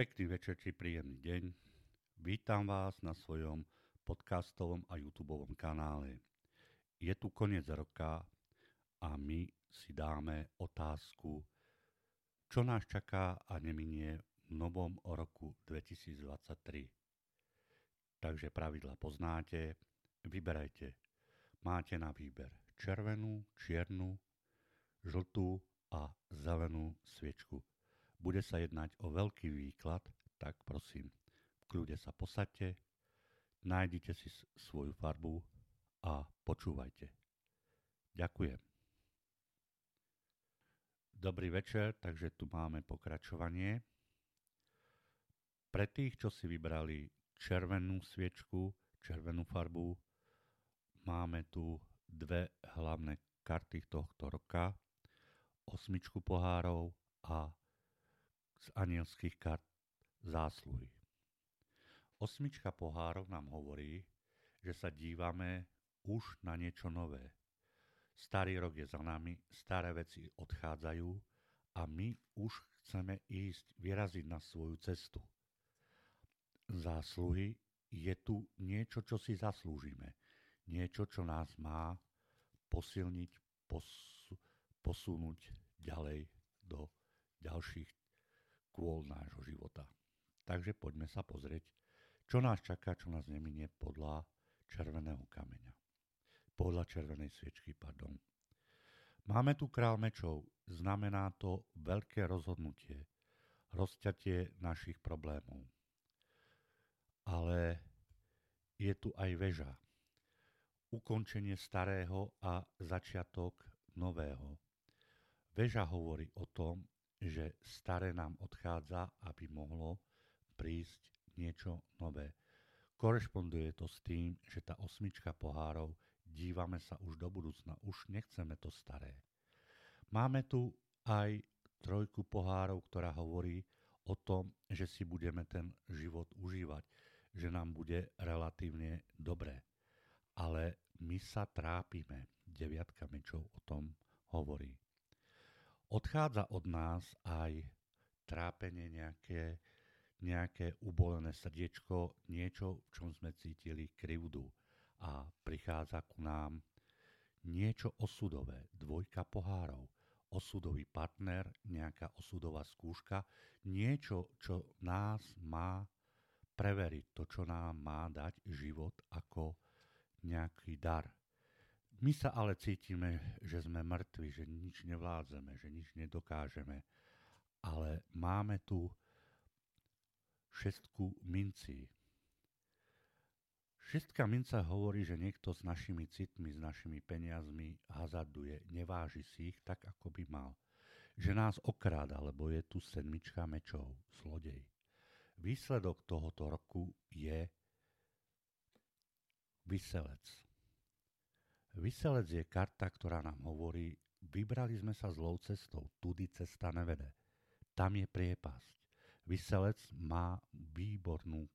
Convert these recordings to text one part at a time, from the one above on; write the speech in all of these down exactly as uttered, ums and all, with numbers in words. Pekný večer či príjemný deň. Vítam vás na svojom podcastovom a YouTubeovom kanále. Je tu koniec roka a my si dáme otázku, čo nás čaká a neminie v novom roku dvetisíctridsaťtri. Takže pravidla poznáte, vyberajte. Máte na výber červenú, čiernu, žltú a zelenú sviečku. Bude sa jednať o veľký výklad, tak prosím, v kľude sa posaďte, nájdite si svoju farbu a počúvajte. Ďakujem. Dobrý večer, takže tu máme pokračovanie. Pre tých, čo si vybrali červenú sviečku, červenú farbu, máme tu dve hlavné karty tohto roka, osmičku pohárov a z anielských kart zásluhy. Osmička pohárov nám hovorí, že sa dívame už na niečo nové. Starý rok je za nami, staré veci odchádzajú a my už chceme ísť, vyraziť na svoju cestu. Zásluhy je tu niečo, čo si zaslúžime. Niečo, čo nás má posilniť, posu, posunúť ďalej do ďalších kôl nášho života. Takže poďme sa pozrieť, čo nás čaká, čo nás neminie podľa červeného kameňa. Podľa červenej sviečky, pardon. Máme tu král mečov, znamená to veľké rozhodnutie, rozťatie našich problémov. Ale je tu aj väža, ukončenie starého a začiatok nového. Väža hovorí o tom, že staré nám odchádza, aby mohlo prísť niečo nové. Korešponduje to s tým, že tá osmička pohárov, dívame sa už do budúcna, už nechceme to staré. Máme tu aj trojku pohárov, ktorá hovorí o tom, že si budeme ten život užívať, že nám bude relatívne dobré. Ale my sa trápime, deviatka mečov o tom hovorí. Odchádza od nás aj trápenie, nejaké, nejaké ubolené srdiečko, niečo, v čom sme cítili krivdu. A prichádza ku nám niečo osudové, dvojka pohárov, osudový partner, nejaká osudová skúška, niečo, čo nás má preveriť, to, čo nám má dať život ako nejaký dar. My sa ale cítime, že sme mŕtvi, že nič nevládzeme, že nič nedokážeme. Ale máme tu šestku mincí. Šestka minca hovorí, že niekto s našimi citmi, s našimi peniazmi hazarduje, neváži si ich tak, ako by mal. Že nás okráda, lebo je tu sedmička mečov, zlodej. Výsledok tohoto roku je vyselec. Vyselec je karta, ktorá nám hovorí, vybrali sme sa zlou cestou, tudy cesta nevede. Tam je priepasť. Vyselec má výbornú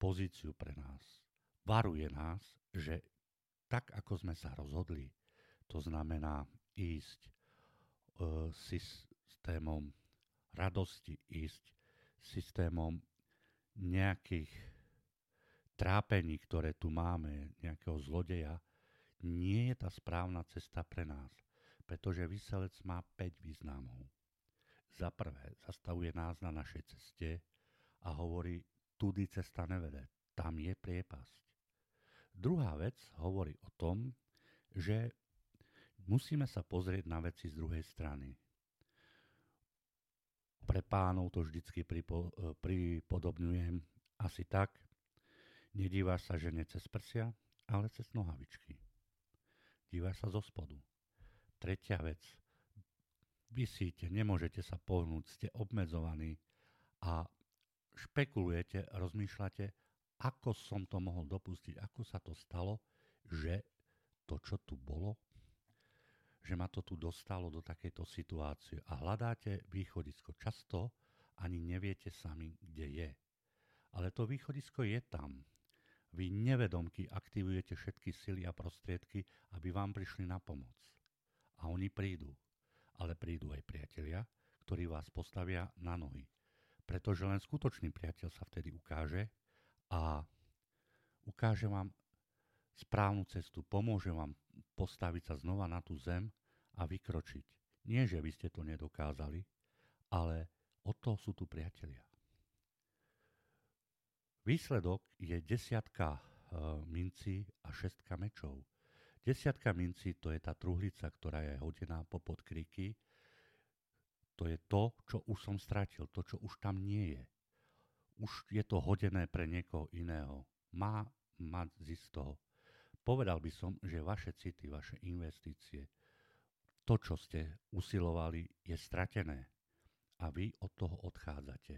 pozíciu pre nás. Varuje nás, že tak, ako sme sa rozhodli, to znamená ísť e, systémom radosti, ísť systémom nejakých trápení, ktoré tu máme, nejakého zlodeja, nie je tá správna cesta pre nás, pretože vyselec má päť významov. Za prvé, zastavuje nás na našej ceste a hovorí, tudy cesta nevede, tam je priepasť. Druhá vec hovorí o tom, že musíme sa pozrieť na veci z druhej strany. Pre pánov to vždycky pripo- pripodobňujem asi tak, nedívaš sa žene cez prsia, ale cez nohavičky. Dívaš sa zo spodu. Tretia vec. Visíte, nemôžete sa pohnúť, ste obmedzovaní a špekulujete, rozmýšľate, ako som to mohol dopustiť, ako sa to stalo, že to, čo tu bolo, že ma to tu dostalo do takejto situácie a hľadáte východisko. Často ani neviete sami, kde je. Ale to východisko je tam. Vy nevedomky aktivujete všetky sily a prostriedky, aby vám prišli na pomoc. A oni prídu. Ale prídu aj priatelia, ktorí vás postavia na nohy. pretože len skutočný priateľ sa vtedy ukáže a ukáže vám správnu cestu, pomôže vám postaviť sa znova na tú zem a vykročiť. Nie, že vy ste to nedokázali, ale od toho sú tu priatelia. Výsledok je desiatka minci a šestka mečov. Desiatka minci, to je tá truhlica, ktorá je hodená po podkriky. To je to, čo už som stratil, to, čo už tam nie je. Už je to hodené pre niekoho iného. Má mať zisk z toho. Povedal by som, že vaše city, vaše investície, to, čo ste usilovali, je stratené. A vy od toho odchádzate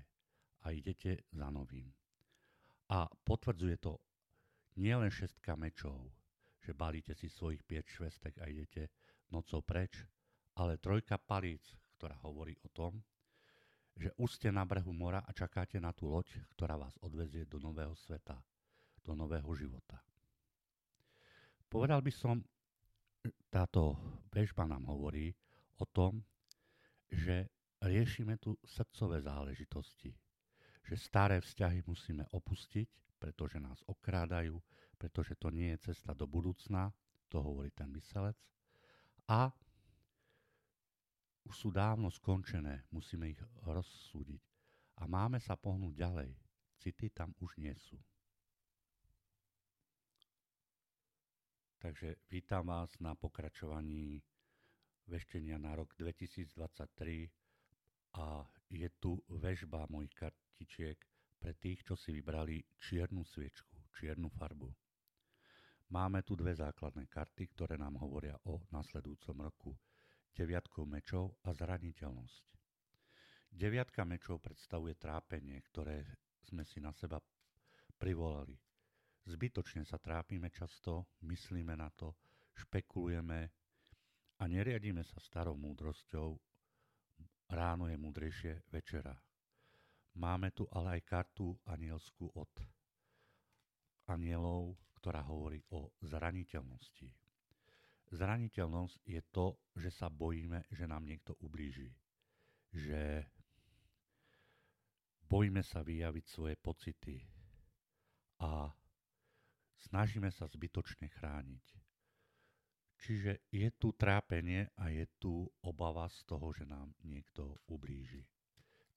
a idete za novým. A potvrdzuje to nielen šestka mečov, že balíte si svojich piet švestek a idete nocou preč, ale trojka palíc, ktorá hovorí o tom, že už ste na brehu mora a čakáte na tú loď, ktorá vás odvezie do nového sveta, do nového života. Povedal by som, táto vežba nám hovorí o tom, že riešime tu srdcové záležitosti, že staré vzťahy musíme opustiť, pretože nás okrádajú, pretože to nie je cesta do budúcna, to hovorí ten myselec. A už sú dávno skončené, musíme ich rozsúdiť. A máme sa pohnúť ďalej, city tam už nie sú. Takže vítam vás na pokračovaní veštenia na rok dvetisíctridsaťtri a je tu vežba mojich kartičiek pre tých, čo si vybrali čiernu sviečku, čiernu farbu. Máme tu dve základné karty, ktoré nám hovoria o nasledujúcom roku. Deviatkou mečov a zraniteľnosť. Deviatka mečov predstavuje trápenie, ktoré sme si na seba privolali. Zbytočne sa trápime často, myslíme na to, špekulujeme a neriadíme sa starou múdrosťou. Ráno je múdrejšie večera. Máme tu ale aj kartu anielskú od anielov, ktorá hovorí o zraniteľnosti. Zraniteľnosť je to, že sa bojíme, že nám niekto ublíži. Že bojíme sa vyjaviť svoje pocity a snažíme sa zbytočne chrániť. Čiže je tu trápenie a je tu obava z toho, že nám niekto ublíži.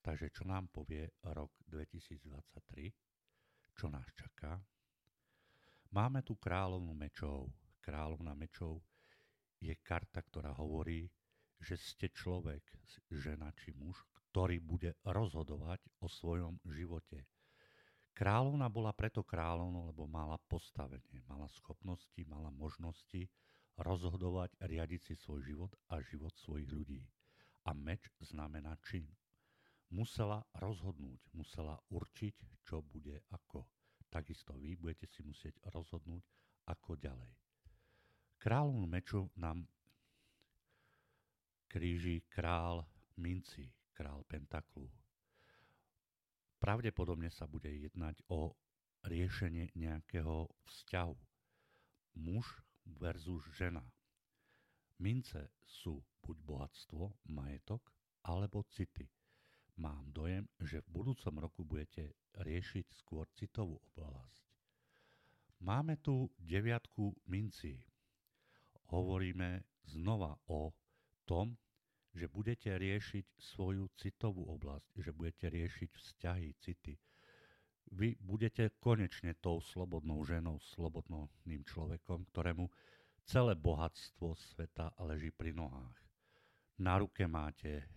Takže čo nám povie rok dvetisíctridsaťtri? Čo nás čaká? Máme tu kráľovnú mečov. Kráľovna mečov je karta, ktorá hovorí, že ste človek, žena či muž, ktorý bude rozhodovať o svojom živote. Kráľovna bola preto kráľovnou, lebo mala postavenie, mala schopnosti, mala možnosti rozhodovať, riadiť si svoj život a život svojich ľudí. A meč znamená čin. Musela rozhodnúť, musela určiť, čo bude ako. Takisto vy budete si musieť rozhodnúť, ako ďalej. Kráľovnú mečov nám kríži král minci, král pentaklu. Pravdepodobne sa bude jednať o riešenie nejakého vzťahu. Muž versus žena. Mince sú buď bohatstvo, majetok, alebo city. Mám dojem, že v budúcom roku budete riešiť skôr citovú oblasť. Máme tu deviatku minci. Hovoríme znova o tom, že budete riešiť svoju citovú oblasť, že budete riešiť vzťahy, city. Vy budete konečne tou slobodnou ženou, slobodným človekom, ktorému celé bohatstvo sveta leží pri nohách. Na ruke máte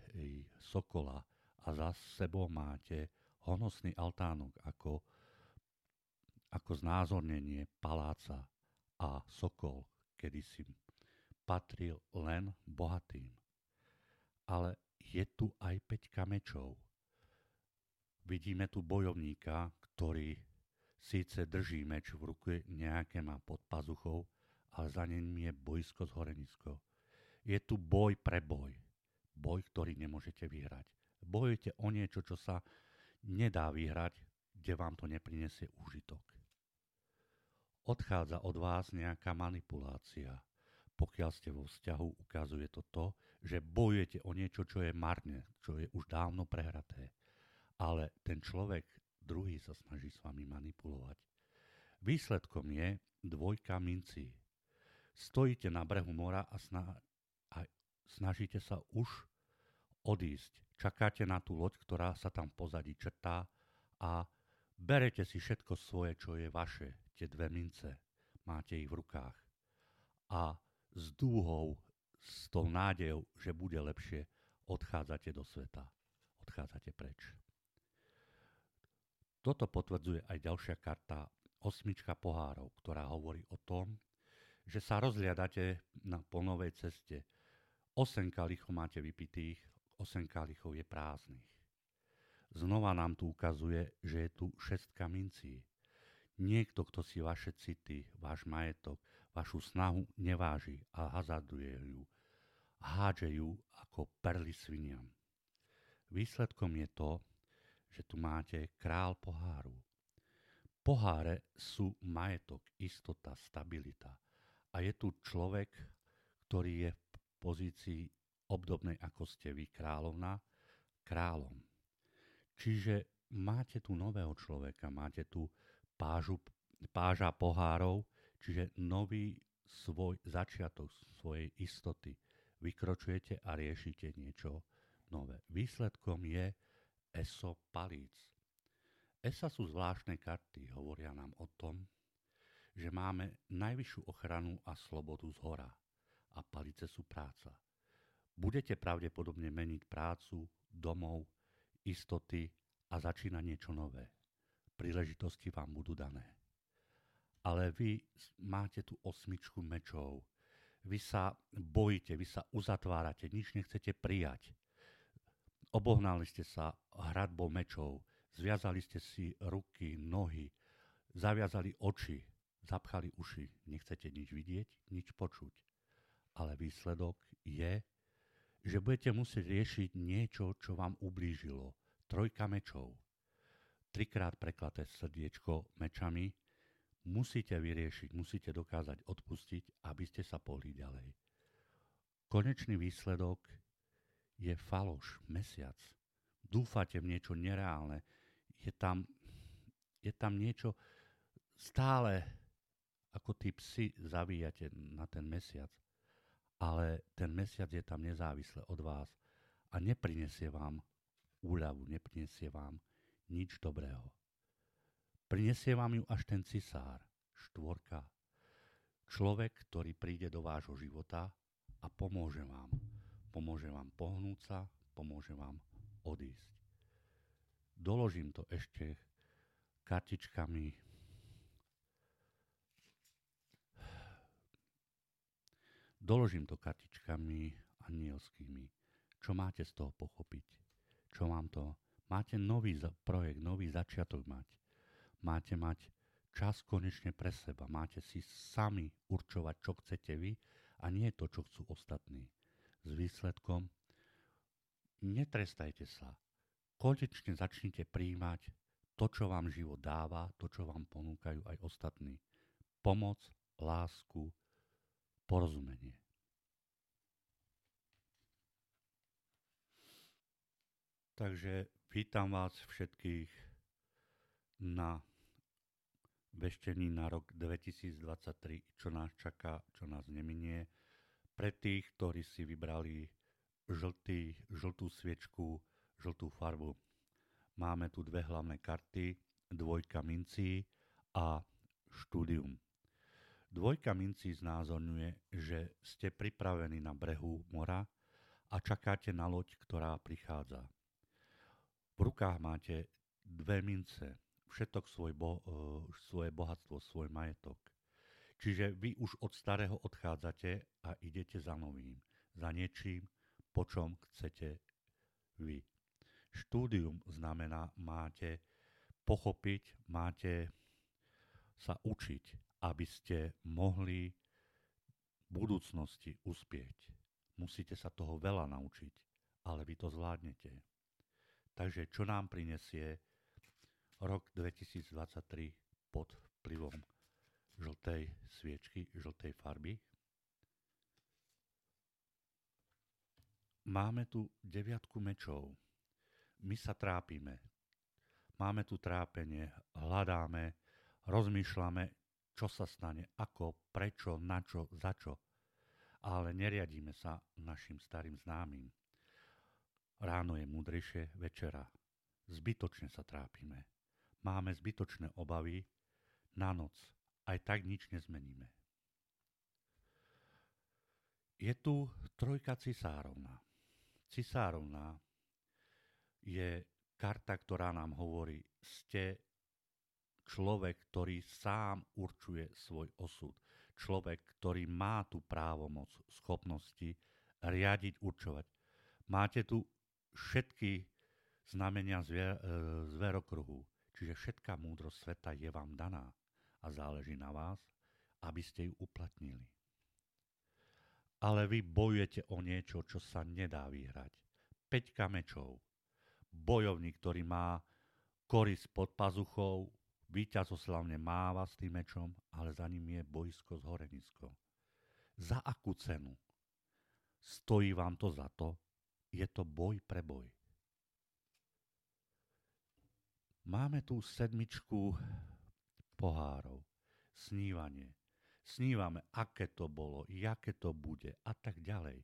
sokola, a za sebou máte honosný altánok ako, ako znázornenie paláca a sokol, kedysi patril len bohatým. Ale je tu aj päťka mečov. Vidíme tu bojovníka, ktorý síce drží meč v ruke, nejaké má pod pazuchou, ale za ním je boisko zhorenisko. Je tu boj pre boj. Boj, ktorý nemôžete vyhrať. Bojujete o niečo, čo sa nedá vyhrať, kde vám to neprinesie úžitok. Odchádza od vás nejaká manipulácia. Pokiaľ ste vo vzťahu, ukazuje to to, že bojujete o niečo, čo je marné, čo je už dávno prehraté. ale ten človek druhý sa snaží s vami manipulovať. Výsledkom je dvojka minci. Stojíte na brehu mora a, sna- a snažíte sa už odísť. Čakáte na tú loď, ktorá sa tam pozadí črtá a berete si všetko svoje, čo je vaše, tie dve mince. Máte ich v rukách. A s dúhou, s tou nádejou, že bude lepšie, odchádzate do sveta. Odchádzate preč. Toto potvrdzuje aj ďalšia karta, osmička pohárov, ktorá hovorí o tom, že sa rozhliadate na polnovej ceste. Osem kalichov máte vypitých, osem kalichov je prázdnych. Znova nám tu ukazuje, že je tu šestka mincí. Niekto, kto si vaše city, váš majetok, vašu snahu neváži a hazarduje ju. Hádže ju ako perly sviniam. Výsledkom je to, že tu máte král poháru. Poháre sú majetok, istota, stabilita. A je tu človek, ktorý je v pozícii obdobnej, ako ste vy, kráľovna, kráľom. Čiže máte tu nového človeka, máte tu pážu, páža pohárov, čiže nový svoj začiatok svojej istoty. Vykročujete a riešite niečo nové. Výsledkom je eso palíc. Esa sú zvláštne karty, hovoria nám o tom, že máme najvyššiu ochranu a slobodu z hora. A palice sú práca. Budete pravdepodobne meniť prácu, domov, istoty a začína niečo nové. Príležitosti vám budú dané. Ale vy máte tu osmičku mečov. Vy sa bojíte, vy sa uzatvárate, nič nechcete prijať. Obohnali ste sa hradbou mečov. Zviazali ste si ruky, nohy, zaviazali oči, zapchali uši. Nechcete nič vidieť, nič počuť. Ale výsledok je, že budete musieť riešiť niečo, čo vám ublížilo. Trojka mečov. Trikrát preklaté srdiečko mečami. Musíte vyriešiť, musíte dokázať odpustiť, aby ste sa pohli ďalej. Konečný výsledok je faloš, mesiac. Dúfate v niečo nereálne. Je tam, je tam niečo, stále ako tí psi zavíjate na ten mesiac, ale ten mesiac je tam nezávisle od vás a neprinesie vám úľavu, neprinesie vám nič dobrého. Prinesie vám ju až ten cisár, štvorka, človek, ktorý príde do vášho života a pomôže vám. Pomôže vám pohnúť sa, pomôže vám odísť. Doložím to ešte kartičkami. Doložím to kartičkami anielskými. Čo máte z toho pochopiť? Čo mám to? Máte nový projekt, nový začiatok mať. Máte mať čas konečne pre seba. Máte si sami určovať, čo chcete vy a nie to, čo chcú ostatní. S výsledkom netrestajte sa. Konečne začnite prijímať to, čo vám život dáva, to, čo vám ponúkajú aj ostatní. Pomoc, lásku, porozumenie. Takže vítam vás všetkých na veštení na rok dvetisíctridsaťtri, čo nás čaká, čo nás neminie. Pre tých, ktorí si vybrali žltý, žltú sviečku, žltú farbu. Máme tu dve hlavné karty, dvojka mincí a štúdium. Dvojka mincí znázorňuje, že ste pripravení na brehu mora a čakáte na loď, ktorá prichádza. V rukách máte dve mince, všetok svoj bo, svoje bohatstvo, svoj majetok. Čiže vy už od starého odchádzate a idete za novým, za niečím, po čom chcete vy. Štúdium znamená, máte pochopiť, máte sa učiť, aby ste mohli v budúcnosti uspieť. Musíte sa toho veľa naučiť, ale vy to zvládnete. Takže čo nám prinesie rok dvetisíctridsaťtri pod vplyvom žltej sviečky, žltej farby? Máme tu deviatku mečov. My sa trápime. Máme tu trápenie, hľadáme, rozmýšľame, čo sa stane, ako, prečo, na čo, za čo. Ale neriadíme sa našim starým známym. Ráno je múdrejšie večera. Zbytočne sa trápime. Máme zbytočné obavy. Na noc aj tak nič nezmeníme. Je tu trojka cisárovna. Cisárovna je karta, ktorá nám hovorí, ste človek, ktorý sám určuje svoj osud. Človek, ktorý má tú právomoc, schopnosti riadiť, určovať. Máte tu všetky znamenia zvier- zverokruhu. Čiže všetká múdrosť sveta je vám daná a záleží na vás, aby ste ju uplatnili. Ale vy bojujete o niečo, čo sa nedá vyhrať. Peťka mečov. Bojovník, ktorý má koris pod pazuchou, víťazoslavne máva s tým mečom, ale za ním je boisko zhorenisko. Za akú cenu? Stojí vám to za to? Je to boj pre boj. Máme tu sedmičku pohárov. Snívanie. Snívame, aké to bolo, jaké to bude a tak ďalej.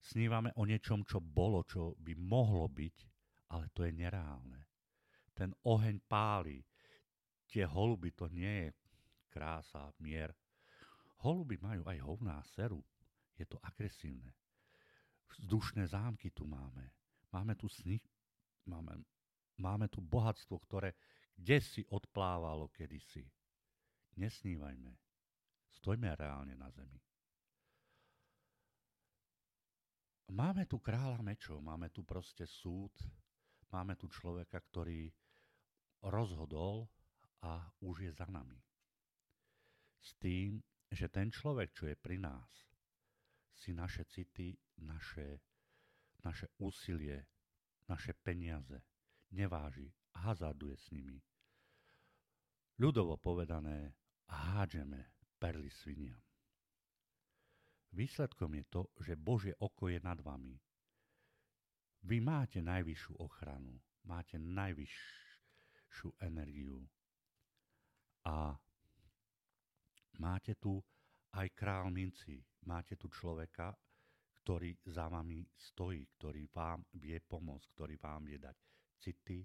Snívame o niečom, čo bolo, čo by mohlo byť, ale to je nereálne. Ten oheň páli. Tie holuby, to nie je krása, mier. Holuby majú aj hovná seru. Je to agresívne. Vzdušné zámky tu máme. Máme tu sny. Máme, máme tu bohatstvo, ktoré kdesi odplávalo kedysi. Nesnívajme. Stojme reálne na zemi. Máme tu kráľa mečov. Máme tu proste súd. Máme tu človeka, ktorý rozhodol a už je za nami. S tým, že ten človek, čo je pri nás, si naše city, naše, naše úsilie, naše peniaze neváži, hazarduje s nimi. Ľudovo povedané, hádžeme perly sviniam. Výsledkom je to, že Božie oko je nad vami. Vy máte najvyššiu ochranu, máte najvyššiu energiu, a máte tu aj kráľ minci. Máte tu človeka, ktorý za vami stojí, ktorý vám vie pomôcť, ktorý vám vie dať city,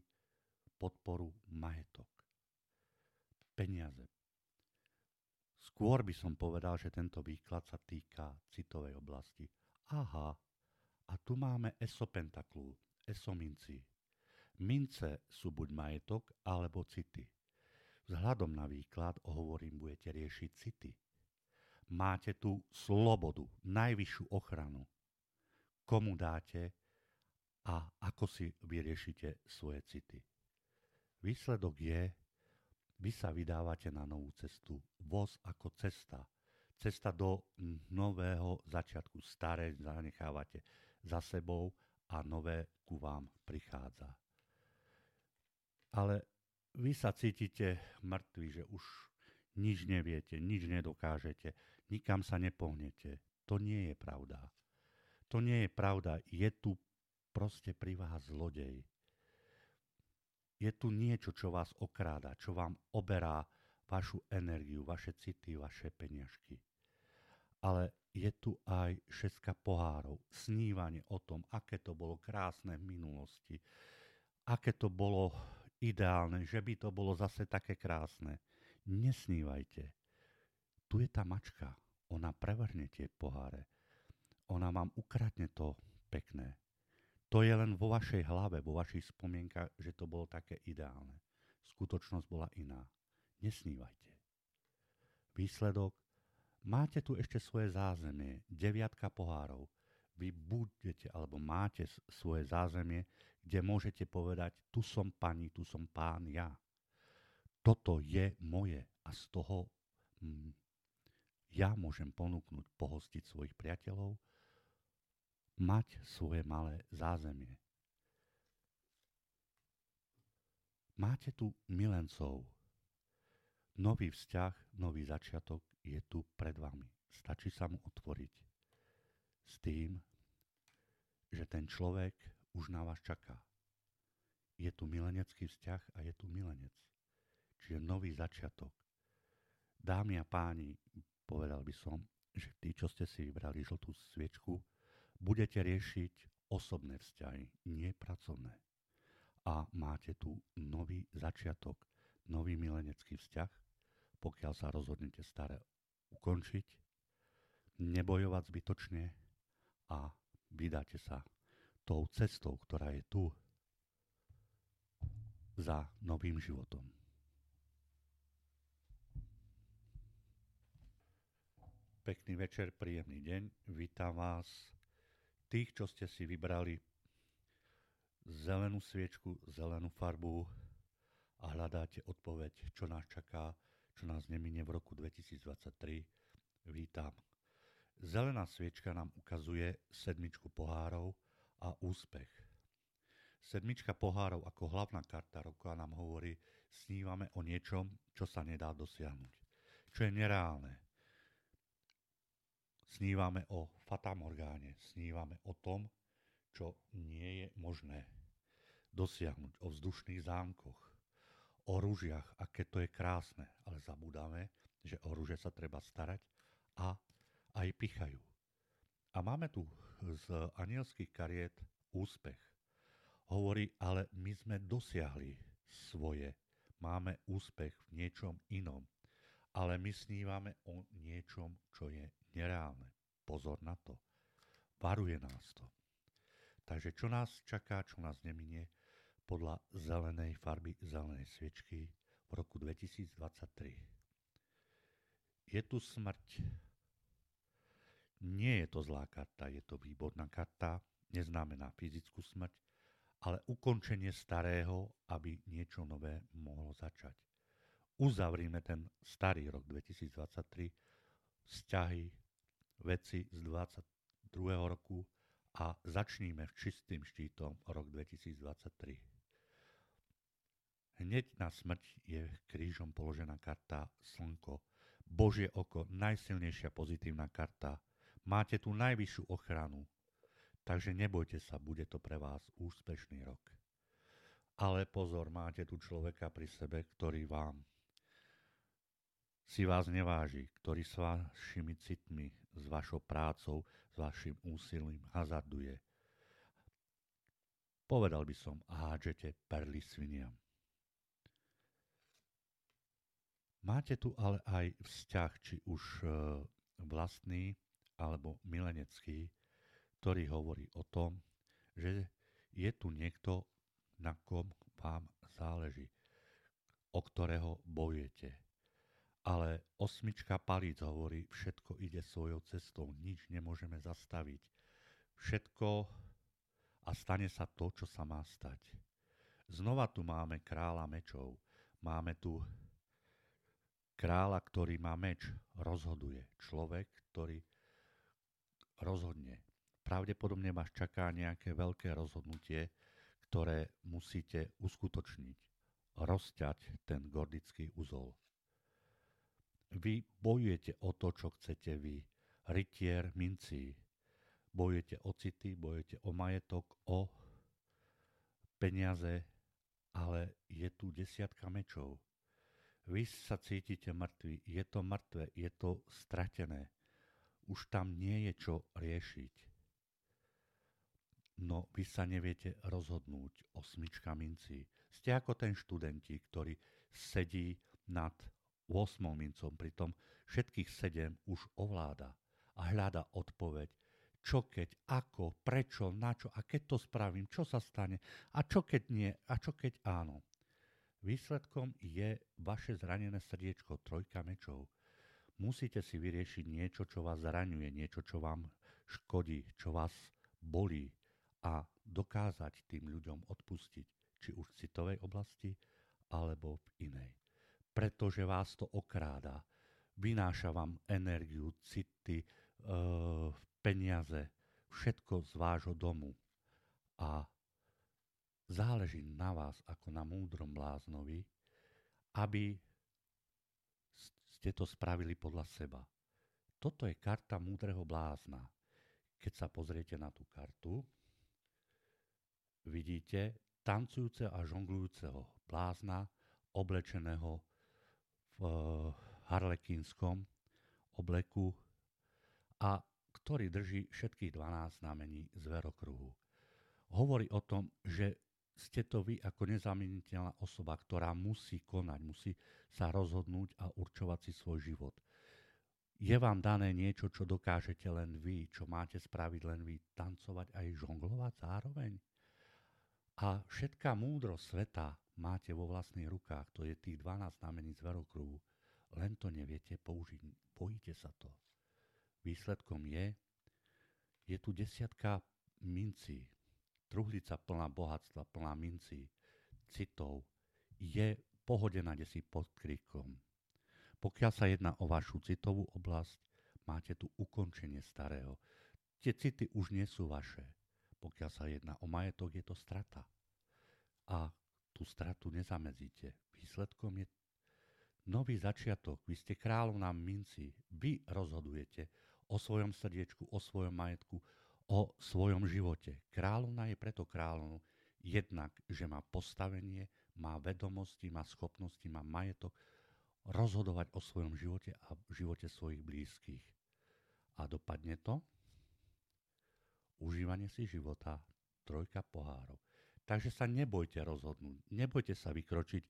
podporu, majetok, peniaze. Skôr by som povedal, že tento výklad sa týka citovej oblasti. Aha, a tu máme eso pentaklú, eso minci. Mince sú buď majetok, alebo city. Vzhľadom na výklad, hovorím, budete riešiť city. Máte tu slobodu, najvyššiu ochranu. Komu dáte a ako si vyriešite svoje city. Výsledok je, vy sa vydávate na novú cestu. Voz ako cesta. Cesta do nového začiatku. Staré zanechávate za sebou a nové ku vám prichádza. Ale vy sa cítite mŕtvi, že už nič neviete, nič nedokážete, nikam sa nepohnete. To nie je pravda. To nie je pravda. Je tu proste pri vás zlodej. Je tu niečo, čo vás okráda, čo vám oberá vašu energiu, vaše city, vaše peniažky. Ale je tu aj šestka pohárov. Snívanie o tom, aké to bolo krásne v minulosti, aké to bolo ideálne, že by to bolo zase také krásne. Nesnívajte. Tu je tá mačka. Ona prevrhne tie poháre. Ona vám ukradne to pekné. To je len vo vašej hlave, vo vašich spomienkach, že to bolo také ideálne. Skutočnosť bola iná. Nesnívajte. Výsledok. Máte tu ešte svoje zázemie. Deviatka pohárov. Vy budete, alebo máte svoje zázemie, kde môžete povedať, tu som pani, tu som pán ja. Toto je moje a z toho hm, ja môžem ponúknuť, pohostiť svojich priateľov, mať svoje malé zázemie. Máte tu milencov. Nový vzťah, nový začiatok je tu pred vami. Stačí sa mu otvoriť. S tým, že ten človek už na vás čaká. je tu milenecký vzťah a je tu milenec. Čiže nový začiatok. Dámy a páni, povedal by som, že tí, čo ste si vybrali žltú sviečku, budete riešiť osobné vzťahy, nie pracovné. A máte tu nový začiatok, nový milenecký vzťah, pokiaľ sa rozhodnete staré ukončiť, nebojovať zbytočne a vydáte sa tou cestou, ktorá je tu, za novým životom. Pekný večer, príjemný deň. Vítam vás, tých, čo ste si vybrali zelenú sviečku, zelenú farbu a hľadáte odpoveď, čo nás čaká, čo nás neminie v roku dvetisícdvadsaťtri. Vítam. Zelená sviečka nám ukazuje sedmičku pohárov a úspech. Sedmička pohárov ako hlavná karta roka nám hovorí, snívame o niečom, čo sa nedá dosiahnuť, čo je nereálne. Snívame o fatamorgáne, snívame o tom, čo nie je možné dosiahnuť, o vzdušných zámkoch, o ružiach, aké to je krásne, ale zabudáme, že o ruže sa treba starať a aj pichajú. A máme tu z anielských kariet úspech. Hovorí, ale my sme dosiahli svoje. Máme úspech v niečom inom. Ale my snívame o niečom, čo je nereálne. Pozor na to. Varuje nás to. Takže čo nás čaká, čo nás neminie, podľa zelenej farby, zelenej sviečky v roku dvetisícdvadsaťtri. Je tu smrť. Nie je to zlá karta, je to výborná karta. Neznamená fyzickú smrť, ale ukončenie starého, aby niečo nové mohlo začať. Uzavrime ten starý rok dvetisícdvadsaťtri, vzťahy, veci z dvadsiateho druhého roku a začníme čistým štítom rok dvetisícdvadsaťtri. Hneď na smrť je krížom položená karta Slnko. Božie oko, najsilnejšia pozitívna karta. Máte tu najvyššiu ochranu. Takže nebojte sa, bude to pre vás úspešný rok. Ale pozor, máte tu človeka pri sebe, ktorý vám si vás neváži, ktorý s vašimi citmi, s vašou prácou, s vašim úsilím hazarduje. Povedal by som, hádžete perly sviniam. Máte tu ale aj vzťah, či už vlastný alebo milenecký, ktorý hovorí o tom, že je tu niekto, na kom vám záleží, o ktorého bojujete. Ale osmička palíc hovorí, všetko ide svojou cestou, nič nemôžeme zastaviť. Všetko a stane sa to, čo sa má stať. Znova tu máme kráľa mečov. Máme tu kráľa, ktorý má meč, rozhoduje. Človek, ktorý rozhodne. Pravdepodobne vás čaká nejaké veľké rozhodnutie, ktoré musíte uskutočniť, rozťať ten gordický uzol. Vy bojujete o to, čo chcete vy, rytier mincí. Bojujete o city, bojujete o majetok, o peniaze, ale je tu desiatka mečov. Vy sa cítite mŕtvi, je to mŕtve, je to stratené. Už tam nie je čo riešiť. No vy sa neviete rozhodnúť, osmička mincí. Ste ako ten študenti, ktorý sedí nad ôsmou mincom, pritom všetkých sedem už ovláda a hľada odpoveď, čo keď, ako, prečo, na čo, a keď to spravím, čo sa stane, a čo keď nie, a čo keď áno. Výsledkom je vaše zranené srdiečko, trojka mečov. Musíte si vyriešiť niečo, čo vás zraňuje, niečo, čo vám škodí, čo vás bolí, a dokázať tým ľuďom odpustiť, či už v citovej oblasti, alebo v inej. Pretože vás to okráda, vynáša vám energiu, city, e, peniaze, všetko z vášho domu. A záleží na vás, ako na múdrom bláznovi, aby ste to spravili podľa seba. Toto je karta múdreho blázna. Keď sa pozriete na tú kartu, vidíte tancujúce a žonglujúceho blázna, oblečeného v harlekínskom obleku a ktorý drží všetkých dvanásť znamení zverokruhu. Hovorí o tom, že ste to vy ako nezamieniteľná osoba, ktorá musí konať, musí sa rozhodnúť a určovať si svoj život. Je vám dané niečo, čo dokážete len vy, čo máte spraviť len vy, tancovať aj žonglovať zároveň. A všetká múdrosť sveta máte vo vlastných rukách, to je tých dvanásť znamení zverokruhu, len to neviete použiť, bojíte sa to. Výsledkom je, je tu desiatka mincí, truhlica plná bohatstva, plná mincí, citov, je pohodená desi pod kríkom. Pokiaľ sa jedná o vašu citovú oblasť, máte tu ukončenie starého. Tie city už nie sú vaše. Pokiaľ sa jedná o majetok, je to strata. A tú stratu nezamedzíte. Výsledkom je nový začiatok. Vy ste kráľovná minci. Vy rozhodujete o svojom srdiečku, o svojom majetku, o svojom živote. Kráľovná je preto kráľovnou jednak, že má postavenie, má vedomosti, má schopnosti, má majetok rozhodovať o svojom živote a živote svojich blízkych. A dopadne to? Užívanie si života, trojka pohárov. Takže sa nebojte rozhodnúť, nebojte sa vykročiť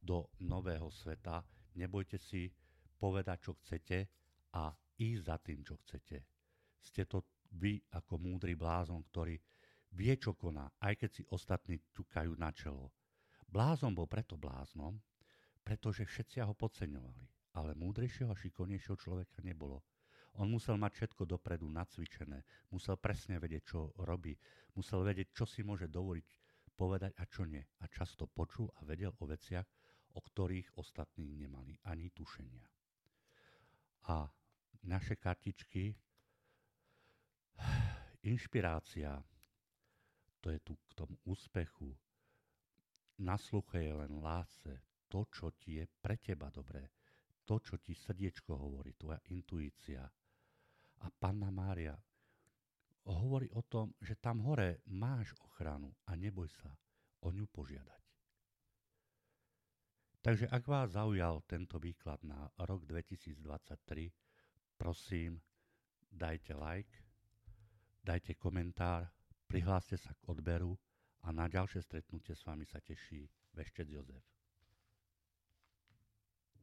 do nového sveta, nebojte si povedať, čo chcete a ísť za tým, čo chcete. Ste to vy ako múdry blázon, ktorý vie, čo koná, aj keď si ostatní ťukajú na čelo. Blázon bol preto bláznom, pretože všetci ho podceňovali, ale múdrejšieho a šikovnejšieho človeka nebolo. On musel mať všetko dopredu nacvičené, musel presne vedieť, čo robí, musel vedieť, čo si môže dovoliť povedať a čo nie. A často počul a vedel o veciach, o ktorých ostatní nemali ani tušenia. A naše kartičky... Inšpirácia, to je tu k tomu úspechu. Nasluchaj len lásce, to, čo ti je pre teba dobré, to, čo ti srdiečko hovorí, tvoja intuícia. A Panna Mária hovorí o tom, že tam hore máš ochranu a neboj sa o ňu požiadať. Takže ak vás zaujal tento výklad na rok dvetisíctridsaťtri, prosím, dajte like, dajte komentár, prihláste sa k odberu a na ďalšie stretnutie s vami sa teší Veštec Jozef.